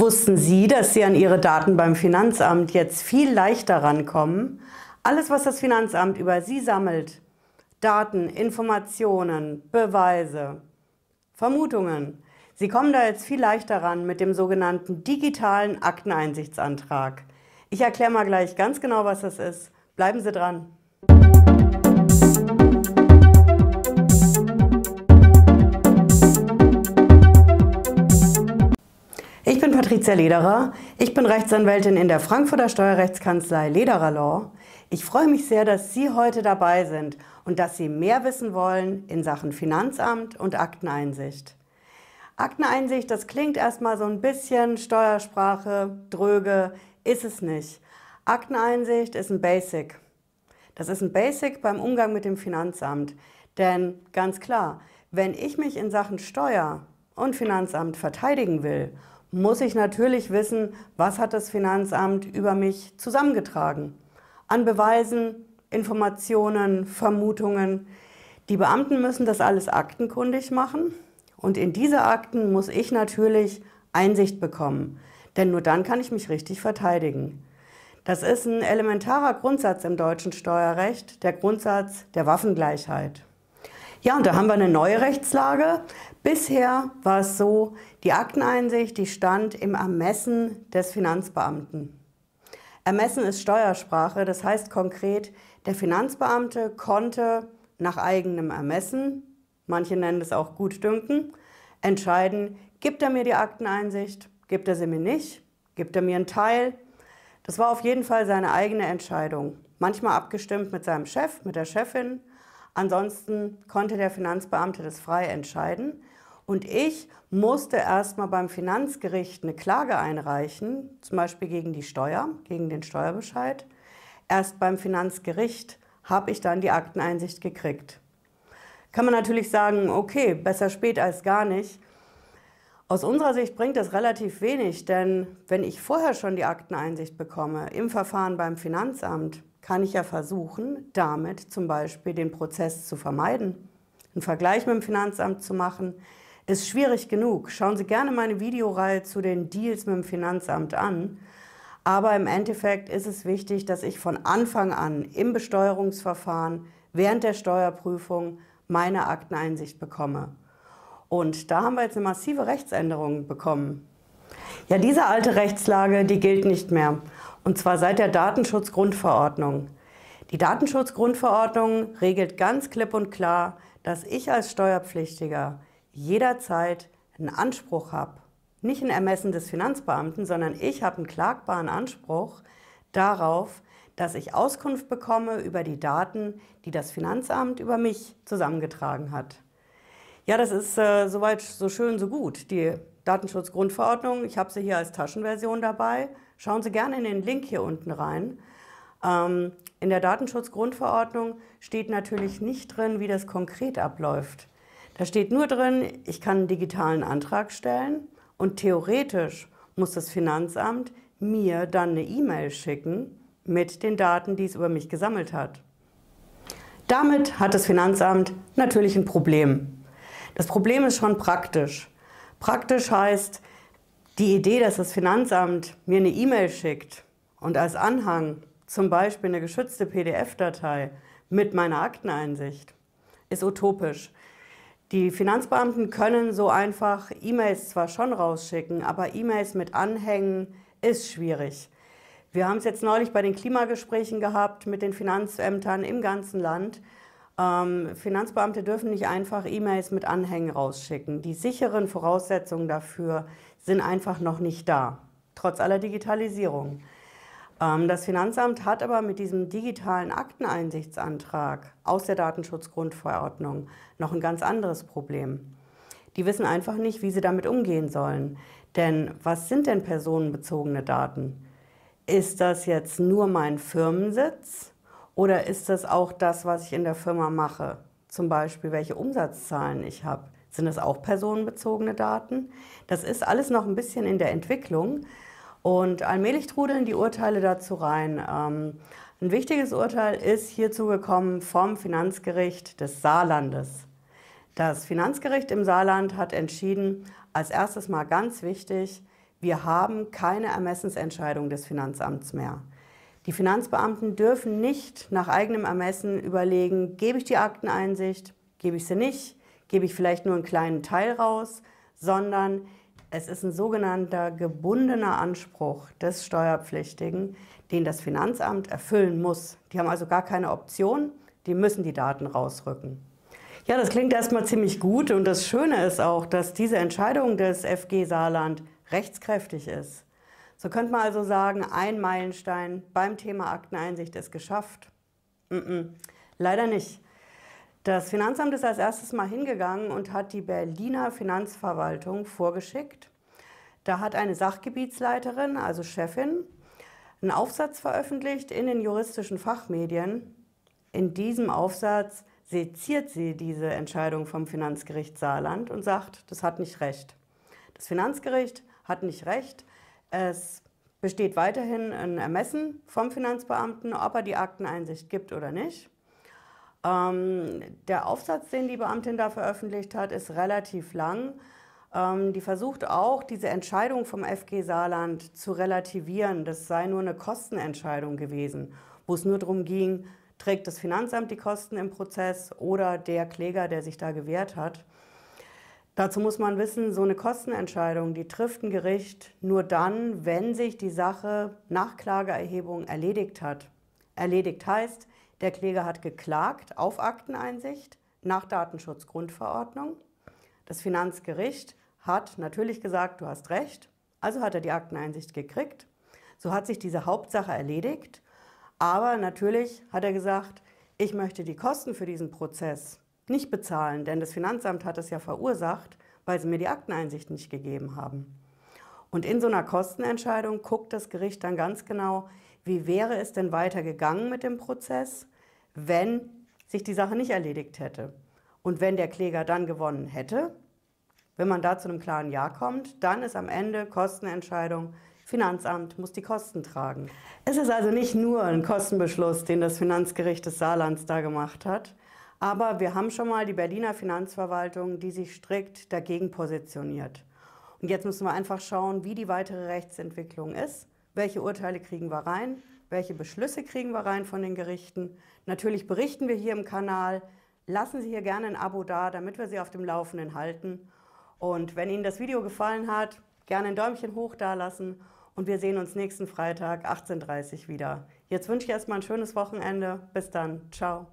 Wussten Sie, dass Sie an Ihre Daten beim Finanzamt jetzt viel leichter rankommen? Alles, was das Finanzamt über Sie sammelt, Daten, Informationen, Beweise, Vermutungen, Sie kommen da jetzt viel leichter ran mit dem sogenannten digitalen Akteneinsichtsantrag. Ich erkläre mal gleich ganz genau, was das ist. Bleiben Sie dran. Ich bin Patricia Lederer. Ich bin Rechtsanwältin in der Frankfurter Steuerrechtskanzlei Lederer Law. Ich freue mich sehr, dass Sie heute dabei sind und dass Sie mehr wissen wollen in Sachen Finanzamt und Akteneinsicht. Akteneinsicht, das klingt erstmal so ein bisschen Steuersprache, dröge, ist es nicht. Akteneinsicht ist ein Basic. Das ist ein Basic beim Umgang mit dem Finanzamt. Denn ganz klar, wenn ich mich in Sachen Steuer und Finanzamt verteidigen will, muss ich natürlich wissen, was hat das Finanzamt über mich zusammengetragen. An Beweisen, Informationen, Vermutungen. Die Beamten müssen das alles aktenkundig machen. Und in diese Akten muss ich natürlich Einsicht bekommen, denn nur dann kann ich mich richtig verteidigen. Das ist ein elementarer Grundsatz im deutschen Steuerrecht, der Grundsatz der Waffengleichheit. Ja, und da haben wir eine neue Rechtslage. Bisher war es so, die Akteneinsicht, die stand im Ermessen des Finanzbeamten. Ermessen ist Steuersprache, das heißt konkret, der Finanzbeamte konnte nach eigenem Ermessen, manche nennen es auch Gutdünken, entscheiden, gibt er mir die Akteneinsicht, gibt er sie mir nicht, gibt er mir einen Teil. Das war auf jeden Fall seine eigene Entscheidung. Manchmal abgestimmt mit seinem Chef, mit der Chefin. Ansonsten konnte der Finanzbeamte das frei entscheiden. Und ich musste erstmal beim Finanzgericht eine Klage einreichen, zum Beispiel gegen die Steuer, gegen den Steuerbescheid. Erst beim Finanzgericht habe ich dann die Akteneinsicht gekriegt. Kann man natürlich sagen, okay, besser spät als gar nicht. Aus unserer Sicht bringt das relativ wenig, denn wenn ich vorher schon die Akteneinsicht bekomme, im Verfahren beim Finanzamt, kann ich ja versuchen, damit zum Beispiel den Prozess zu vermeiden. Einen Vergleich mit dem Finanzamt zu machen, ist schwierig genug. Schauen Sie gerne meine Videoreihe zu den Deals mit dem Finanzamt an. Aber im Endeffekt ist es wichtig, dass ich von Anfang an im Besteuerungsverfahren, während der Steuerprüfung, meine Akteneinsicht bekomme. Und da haben wir jetzt eine massive Rechtsänderung bekommen. Ja, diese alte Rechtslage, die gilt nicht mehr. Und zwar seit der Datenschutzgrundverordnung. Die Datenschutzgrundverordnung regelt ganz klipp und klar, dass ich als Steuerpflichtiger jederzeit einen Anspruch habe. Nicht ein Ermessen des Finanzbeamten, sondern ich habe einen klagbaren Anspruch darauf, dass ich Auskunft bekomme über die Daten, die das Finanzamt über mich zusammengetragen hat. Ja, das ist soweit so schön, so gut. Die Datenschutzgrundverordnung, ich habe sie hier als Taschenversion dabei. Schauen Sie gerne in den Link hier unten rein. In der Datenschutzgrundverordnung steht natürlich nicht drin, wie das konkret abläuft. Da steht nur drin, ich kann einen digitalen Antrag stellen und theoretisch muss das Finanzamt mir dann eine E-Mail schicken, mit den Daten, die es über mich gesammelt hat. Damit hat das Finanzamt natürlich ein Problem. Das Problem ist schon praktisch. Praktisch heißt, die Idee, dass das Finanzamt mir eine E-Mail schickt und als Anhang zum Beispiel eine geschützte PDF-Datei mit meiner Akteneinsicht, ist utopisch. Die Finanzbeamten können so einfach E-Mails zwar schon rausschicken, aber E-Mails mit Anhängen ist schwierig. Wir haben es jetzt neulich bei den Klimagesprächen gehabt mit den Finanzämtern im ganzen Land. Finanzbeamte dürfen nicht einfach E-Mails mit Anhängen rausschicken. Die sicheren Voraussetzungen dafür sind einfach noch nicht da, trotz aller Digitalisierung. Das Finanzamt hat aber mit diesem digitalen Akteneinsichtsantrag aus der Datenschutzgrundverordnung noch ein ganz anderes Problem. Die wissen einfach nicht, wie sie damit umgehen sollen. Denn was sind denn personenbezogene Daten? Ist das jetzt nur mein Firmensitz oder ist das auch das, was ich in der Firma mache? Zum Beispiel, welche Umsatzzahlen ich habe. Sind das auch personenbezogene Daten? Das ist alles noch ein bisschen in der Entwicklung und allmählich trudeln die Urteile dazu rein. Ein wichtiges Urteil ist hierzu gekommen vom Finanzgericht des Saarlandes. Das Finanzgericht im Saarland hat entschieden, als erstes mal ganz wichtig, Wir haben keine Ermessensentscheidung des Finanzamts mehr. Die Finanzbeamten dürfen nicht nach eigenem Ermessen überlegen, gebe ich die Akteneinsicht, gebe ich sie nicht, gebe ich vielleicht nur einen kleinen Teil raus, sondern es ist ein sogenannter gebundener Anspruch des Steuerpflichtigen, den das Finanzamt erfüllen muss. Die haben also gar keine Option, die müssen die Daten rausrücken. Ja, das klingt erstmal ziemlich gut und das Schöne ist auch, dass diese Entscheidung des FG Saarland rechtskräftig ist. So könnte man also sagen, ein Meilenstein beim Thema Akteneinsicht ist geschafft. Leider nicht. Das Finanzamt ist als erstes mal hingegangen und hat die Berliner Finanzverwaltung vorgeschickt. Da hat eine Sachgebietsleiterin, also Chefin, einen Aufsatz veröffentlicht in den juristischen Fachmedien. In diesem Aufsatz seziert sie diese Entscheidung vom Finanzgericht Saarland und sagt, das hat nicht recht. Das Finanzgericht hat nicht recht. Es besteht weiterhin ein Ermessen vom Finanzbeamten, ob er die Akteneinsicht gibt oder nicht. Der Aufsatz, den die Beamtin da veröffentlicht hat, ist relativ lang. Die versucht auch, diese Entscheidung vom FG Saarland zu relativieren. Das sei nur eine Kostenentscheidung gewesen, wo es nur darum ging, trägt das Finanzamt die Kosten im Prozess oder der Kläger, der sich da gewehrt hat. Dazu muss man wissen, so eine Kostenentscheidung, die trifft ein Gericht nur dann, wenn sich die Sache nach Klageerhebung erledigt hat. Erledigt heißt, der Kläger hat geklagt auf Akteneinsicht nach Datenschutzgrundverordnung. Das Finanzgericht hat natürlich gesagt, du hast recht, also hat er die Akteneinsicht gekriegt. So hat sich diese Hauptsache erledigt, aber natürlich hat er gesagt, ich möchte die Kosten für diesen Prozess nicht bezahlen, denn das Finanzamt hat es ja verursacht, weil sie mir die Akteneinsicht nicht gegeben haben. Und in so einer Kostenentscheidung guckt das Gericht dann ganz genau, wie wäre es denn weitergegangen mit dem Prozess, wenn sich die Sache nicht erledigt hätte. Und wenn der Kläger dann gewonnen hätte, wenn man da zu einem klaren Ja kommt, dann ist am Ende Kostenentscheidung, Finanzamt muss die Kosten tragen. Es ist also nicht nur ein Kostenbeschluss, den das Finanzgericht des Saarlands da gemacht hat, aber wir haben schon mal die Berliner Finanzverwaltung, die sich strikt dagegen positioniert. Und jetzt müssen wir einfach schauen, wie die weitere Rechtsentwicklung ist. Welche Urteile kriegen wir rein? Welche Beschlüsse kriegen wir rein von den Gerichten? Natürlich berichten wir hier im Kanal. Lassen Sie hier gerne ein Abo da, damit wir Sie auf dem Laufenden halten. Und wenn Ihnen das Video gefallen hat, gerne ein Däumchen hoch dalassen. Und wir sehen uns nächsten Freitag 18:30 Uhr wieder. Jetzt wünsche ich erstmal ein schönes Wochenende. Bis dann. Ciao.